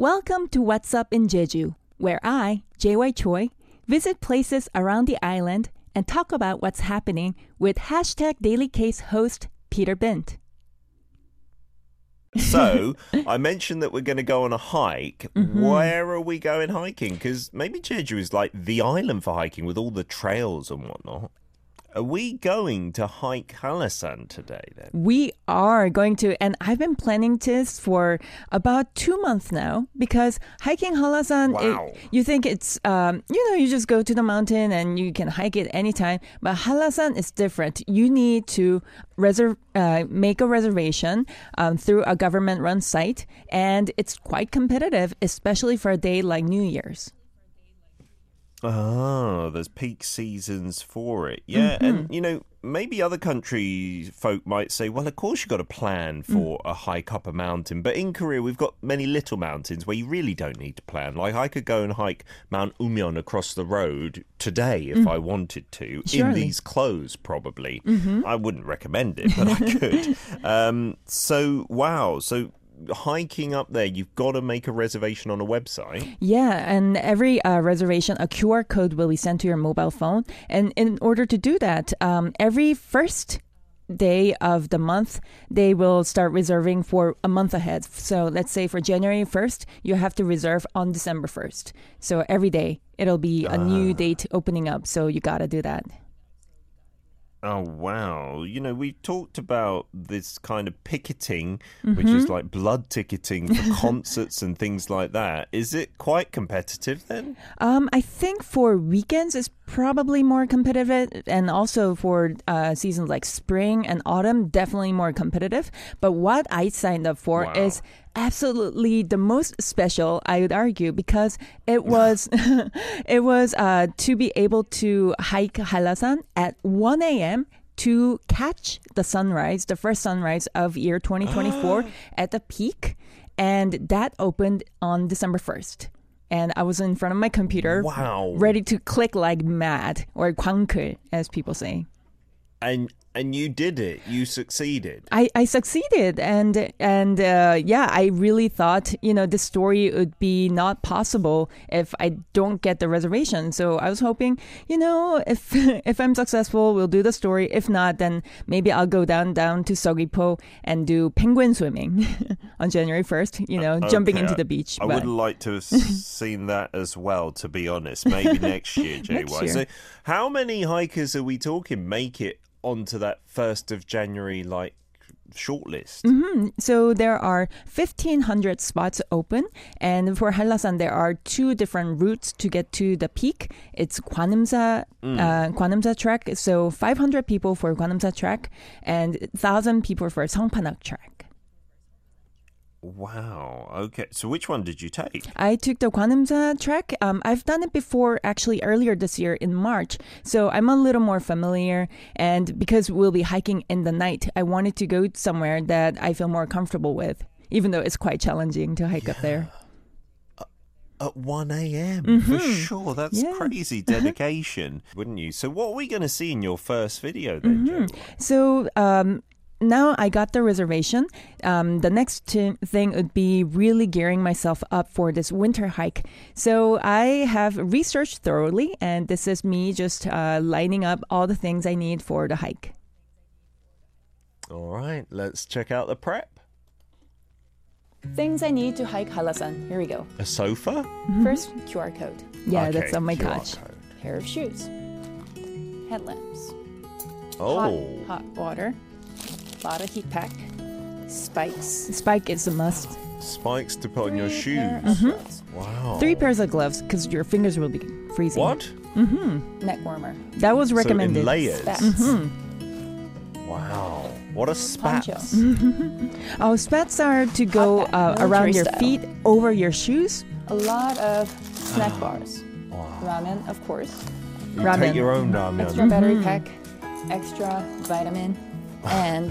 Welcome to What's Up in Jeju, where I, JY Choi, visit places around the island and talk about what's happening with Hashtag Daily K's host, Peter Bent. So, I mentioned that we're going to go on a hike. Mm-hmm. Where are we going hiking? Because maybe Jeju is like the island for hiking with all the trails and whatnot. Are we going to hike Hallasan today then? We are going to, and I've been planning this for about 2 months now because hiking Hallasan, you think it's, you just go to the mountain and you can hike it anytime, but Hallasan is different. You need to make a reservation through a government-run site, and it's quite competitive, especially for a day like New Year's. There's peak seasons for it. Yeah, mm-hmm. And, maybe other country folk might say, well, of course you've got to plan for a hike up a mountain. But in Korea, we've got many little mountains where you really don't need to plan. Like, I could go and hike Mount Umyeon across the road today if I wanted to, surely. In these clothes, probably. Mm-hmm. I wouldn't recommend it, but I could. So hiking up there, you've got to make a reservation on a website. Yeah, and every reservation, a QR code will be sent to your mobile phone. And in order to do that, every first day of the month, they will start reserving for a month ahead. So let's say for January 1st, you have to reserve on December 1st. So every day, it'll be a new date opening up. So you got to do that. Oh, wow. We've talked about this kind of picketing, which is like blood ticketing for concerts and things like that. Is it quite competitive then? I think for weekends, it's probably more competitive. And also for seasons like spring and autumn, definitely more competitive. But what I signed up for is absolutely the most special, I would argue, because it was to be able to hike Hallasan at 1 a.m. to catch the sunrise, the first sunrise of year 2024 at the peak. And that opened on December 1st. And I was in front of my computer, ready to click like mad, or 광클, as people say. And you did it. You succeeded. I succeeded. And I really thought, this story would be not possible if I don't get the reservation. So I was hoping, if I'm successful, we'll do the story. If not, then maybe I'll go down to Sogipo and do penguin swimming on January 1st, jumping into the beach. I would like to have seen that as well, to be honest. Maybe next year, JY. Next year. So how many hikers are we talking make it onto that 1st of January, shortlist? Mm-hmm. So there are 1,500 spots open, and for Hallasan, there are two different routes to get to the peak. It's Gwaneumsa track, so 500 people for Gwaneumsa track, and 1,000 people for Seongpanak track. Wow. Okay. So which one did you take? I took the Gwaneumsa track. I've done it before, actually earlier this year in March. So I'm a little more familiar. And because we'll be hiking in the night, I wanted to go somewhere that I feel more comfortable with, even though it's quite challenging to hike up there. At 1 a.m. For sure. That's crazy dedication, wouldn't you? So what are we going to see in your first video then, Joe? So, now I got the reservation. The next thing would be really gearing myself up for this winter hike. So I have researched thoroughly, and this is me just lining up all the things I need for the hike. All right, let's check out the prep. Things I need to hike Hallasan. Here we go. A sofa? Mm-hmm. First, QR code. Yeah, okay, that's on my couch. Pair of shoes. Headlamps. Hot water. A lot of heat pack. Spikes. Spike is a must. Spikes to put on your shoes. Wow. 3 pairs of gloves because your fingers will be freezing. What? Mm-hmm. Neck warmer. That was recommended. So in layers. Spats. Mm-hmm. Wow. What are spats? Oh, spats are to go around your feet, over your shoes. A lot of snack bars. Wow. Ramen, of course. Ramen. Take your own ramen. Extra battery pack. Extra vitamin. And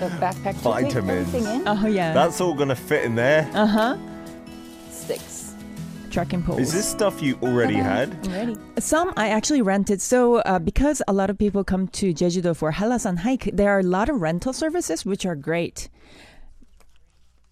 the backpack to take everything in. Oh, yeah. That's all going to fit in there. Uh-huh. 6. Trekking poles. Is this stuff you already had? Already. Some I actually rented. So because a lot of people come to Jeju-do for Hallasan hike, there are a lot of rental services, which are great.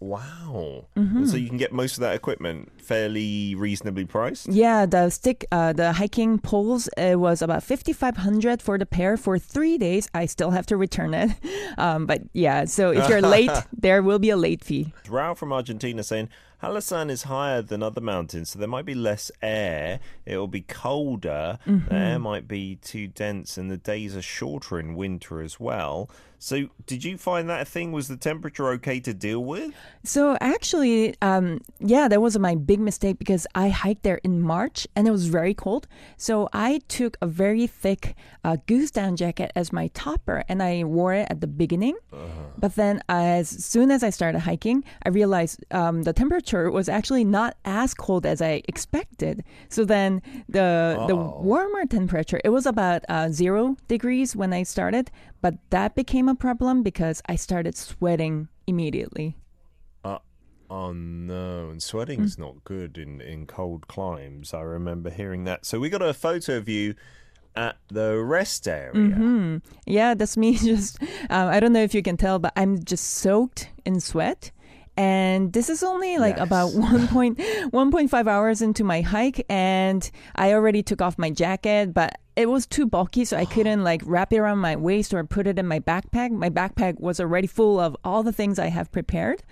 Wow. Mm-hmm. So you can get most of that equipment fairly reasonably priced? Yeah, the hiking poles, it was about $5,500 for the pair for 3 days. I still have to return it. But yeah, so if you're late, there will be a late fee. Rao from Argentina saying, Hallasan is higher than other mountains, so there might be less air. It will be colder. Mm-hmm. The air might be too dense, and the days are shorter in winter as well. So did you find that a thing? Was the temperature okay to deal with? So actually, yeah, that was my big mistake because I hiked there in March, and it was very cold. So I took a very thick goose down jacket as my topper, and I wore it at the beginning. But then as soon as I started hiking, I realized the temperature was actually not as cold as I expected. So then the warmer temperature, it was about 0 degrees when I started, but that became a problem because I started sweating immediately. Oh no, and sweating's not good in cold climbs. I remember hearing that. So we got a photo of you at the rest area. Mm-hmm. Yeah, that's me. Just I don't know if you can tell, but I'm just soaked in sweat. And this is only like about 1.5 hours into my hike, and I already took off my jacket, but it was too bulky, so I couldn't like wrap it around my waist or put it in my backpack. My backpack was already full of all the things I have prepared.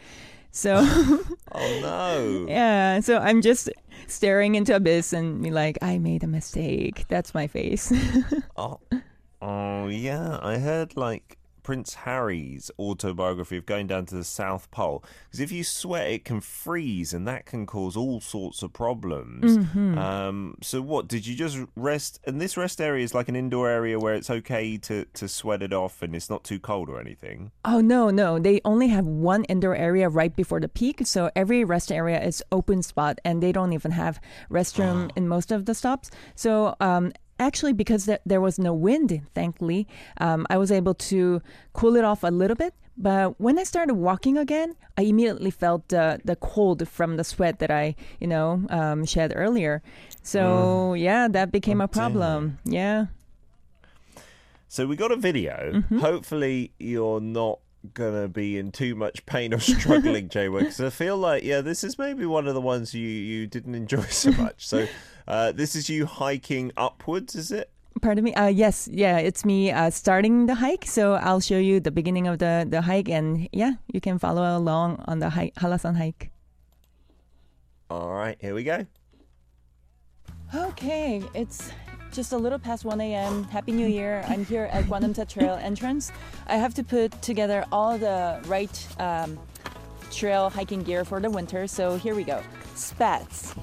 So oh no. Yeah, so I'm just staring into abyss and be like, I made a mistake. That's my face. Yeah, I heard like Prince Harry's autobiography of going down to the South Pole, because if you sweat it can freeze and that can cause all sorts of problems. Mm-hmm. So what did you just rest? And this rest area is like an indoor area where it's okay to sweat it off and it's not too cold or anything? Oh no, they only have one indoor area right before the peak, so every rest area is open spot and they don't even have restroom in most of the stops. So actually, because there was no wind, thankfully, I was able to cool it off a little bit. But when I started walking again, I immediately felt the cold from the sweat that I, shed earlier. So, yeah, that became a problem. Dear. Yeah. So we got a video. Mm-hmm. Hopefully, you're not going to be in too much pain or struggling, JY, because I feel like, yeah, this is maybe one of the ones you didn't enjoy so much. So this is you hiking upwards, is it? Pardon me? Yes, yeah, it's me starting the hike. So I'll show you the beginning of the hike, and yeah, you can follow along on the Hallasan hike. All right, here we go. Okay, it's just a little past 1 a.m. Happy New Year. I'm here at Gwaneumsa Trail entrance. I have to put together all the right trail hiking gear for the winter. So here we go. Spats.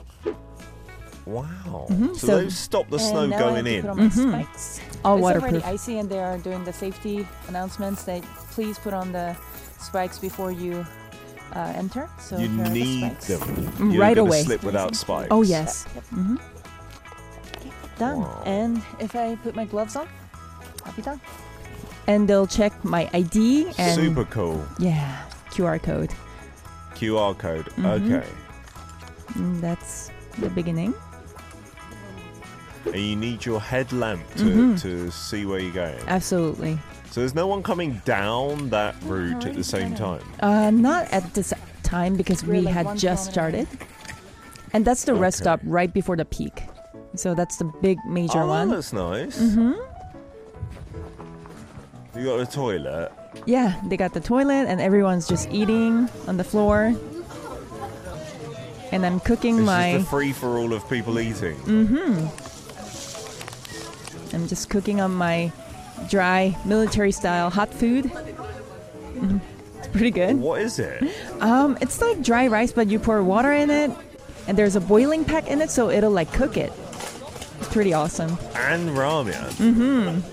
Wow. Mm-hmm. So those stop the snow going in. Mm-hmm. All waterproof. It's already icy and they are doing the safety announcements that please put on the spikes before you enter. So you need the them. You're right away. Slip without spikes. Oh, yes. Yep. Mm-hmm. Done. Wow. And if I put my gloves on, I'll be done. And they'll check my ID and super cool. Yeah, QR code. Mm-hmm. Okay, that's the beginning. And you need your headlamp to see where you're going. Absolutely. So there's no one coming down that route at the same time. Not at this time because we had just started, and that's the rest stop right before the peak. So that's the big major one. That's nice. Mm-hmm. You got a toilet? Yeah, they got the toilet and everyone's just eating on the floor. And I'm cooking this is the free-for-all of people eating. Mm-hmm. I'm just cooking on my dry military-style hot food. Mm-hmm. It's pretty good. What is it? It's like dry rice, but you pour water in it. And there's a boiling pack in it, so it'll like cook it. It's pretty awesome. And ramen. Mm-hmm.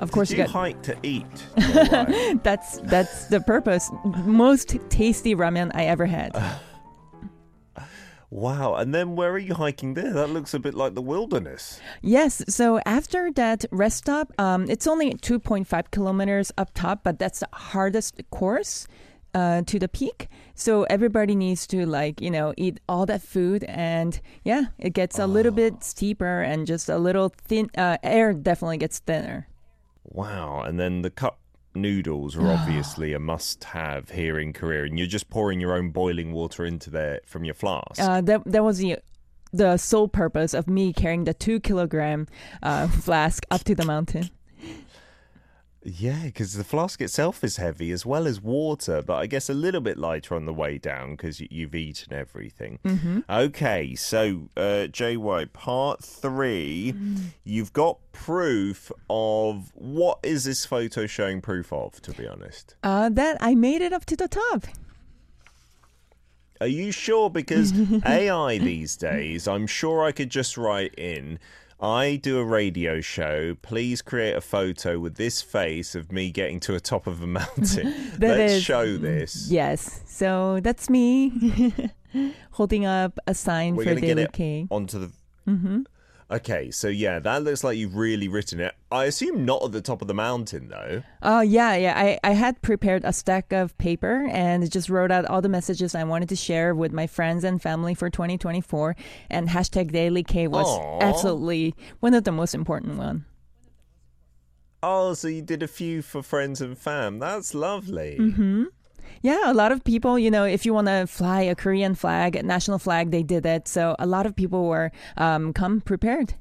Of course, you hike to eat. That's the purpose. Most tasty ramen I ever had. Wow. And then where are you hiking there? That looks a bit like the wilderness. Yes. So after that rest stop, it's only 2.5 kilometers up top, but that's the hardest course. To the peak, so everybody needs to eat all that food, and yeah, it gets a little bit steeper and just a little thin. Air definitely gets thinner. Wow. And then the noodles are obviously a must-have here in Korea, and you're just pouring your own boiling water into there from your flask. That was the sole purpose of me carrying the 2-kilogram flask up to the mountain. Yeah, because the flask itself is heavy as well as water, but I guess a little bit lighter on the way down because you've eaten everything. Mm-hmm. Okay, so JY, part 3, you've got proof of what is this photo showing proof of, to be honest? That I made it up to the top. Are you sure? Because AI these days, I'm sure I could just write in, I do a radio show. Please create a photo with this face of me getting to the top of a mountain. Let's show this. Yes. So that's me holding up a sign for Daily K. Onto the... Mm-hmm. Okay. So yeah, that looks like you've really written it. I assume not at the top of the mountain though. Oh, yeah. I had prepared a stack of paper and just wrote out all the messages I wanted to share with my friends and family for 2024. And hashtag Daily K was absolutely one of the most important ones. Oh, so you did a few for friends and fam. That's lovely. Mm-hmm. Yeah, a lot of people, if you want to fly a Korean flag, national flag, they did it. So a lot of people were come prepared.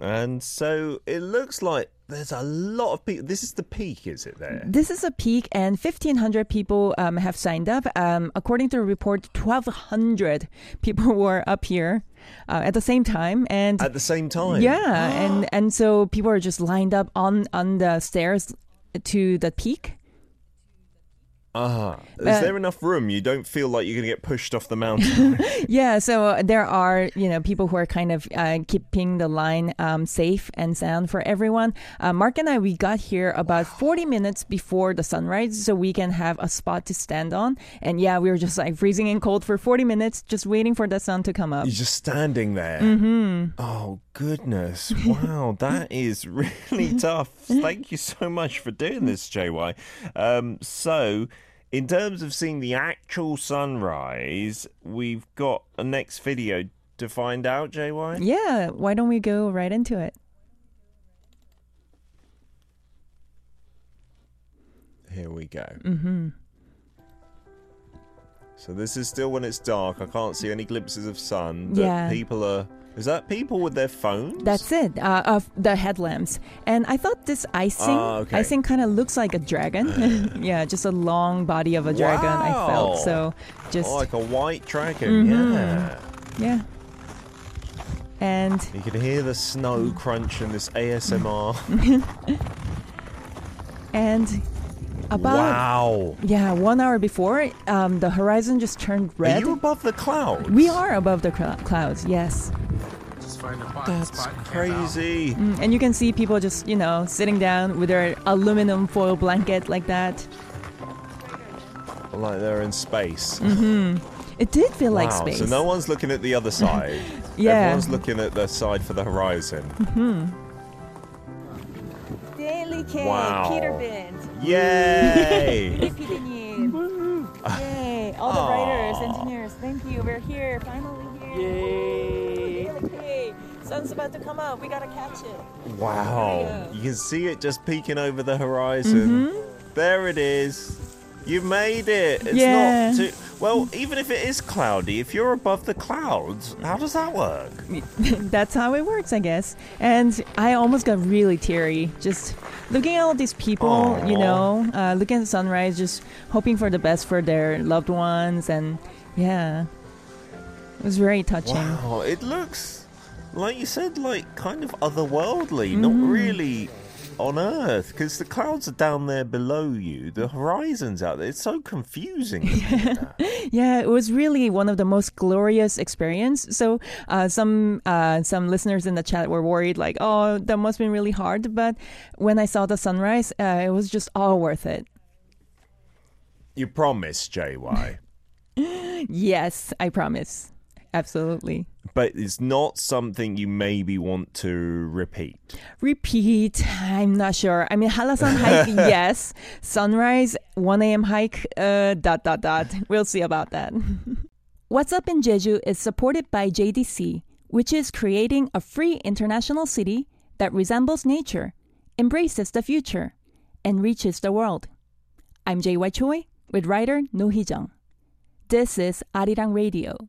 And so it looks like there's a lot of people. This is the peak, is it there? This is a peak, and 1,500 people have signed up. According to a report, 1,200 people were up here at the same time. And at the same time? Yeah, and so people are just lined up on the stairs to the peak. Ah, is there enough room? You don't feel like you're going to get pushed off the mountain. Yeah, so there are, people who are kind of keeping the line safe and sound for everyone. Mark and I, we got here about 40 minutes before the sunrise, so we can have a spot to stand on. And yeah, we were just like freezing and cold for 40 minutes, just waiting for the sun to come up. You're just standing there. Mm-hmm. Oh, goodness. Wow, that is really tough. Thank you so much for doing this, JY. So... in terms of seeing the actual sunrise, we've got a next video to find out, JY. Yeah, why don't we go right into it? Here we go. Mm-hmm. So this is still when it's dark. I can't see any glimpses of sun. Yeah. People are... Is that people with their phones? That's it, of the headlamps. And I thought this icing kind of looks like a dragon. Yeah, just a long body of a dragon, I felt. So just like a white dragon, mm-hmm. Yeah. And you can hear the snow crunch in this ASMR. And about 1 hour before, the horizon just turned red. Are you above the clouds? We are above the clouds, yes. That's crazy. And you can see people just, sitting down with their aluminum foil blanket like that. Like they're in space. Mm-hmm. It did feel like space. So no one's looking at the other side. Yeah. Everyone's looking at the side for the horizon. Mm-hmm. Daily K, Peter Bent. Yay! Yay! All the writers, engineers, thank you. We're here, finally here. Yay! Daily K, sun's about to come up. We gotta catch it. Wow! You can see it just peeking over the horizon. Mm-hmm. There it is. You made it. It's not too... Well, even if it is cloudy, if you're above the clouds, how does that work? That's how it works, I guess. And I almost got really teary just looking at all these people, looking at the sunrise, just hoping for the best for their loved ones. And yeah, it was very touching. Wow, it looks, like you said, kind of otherworldly, not really... on Earth, because the clouds are down there below you, the horizon's out there. It's so confusing. Yeah, it was really one of the most glorious experience. So some listeners in the chat were worried, that must have been really hard. But when I saw the sunrise, it was just all worth it. You promise, JY? Yes, I promise. Absolutely. But it's not something you maybe want to repeat. I'm not sure. I mean, Hallasan hike, yes. Sunrise, 1 a.m. hike, ... We'll see about that. What's Up in Jeju is supported by JDC, which is creating a free international city that resembles nature, embraces the future, and reaches the world. I'm JY Choi with writer No Hee Jung. This is Arirang Radio.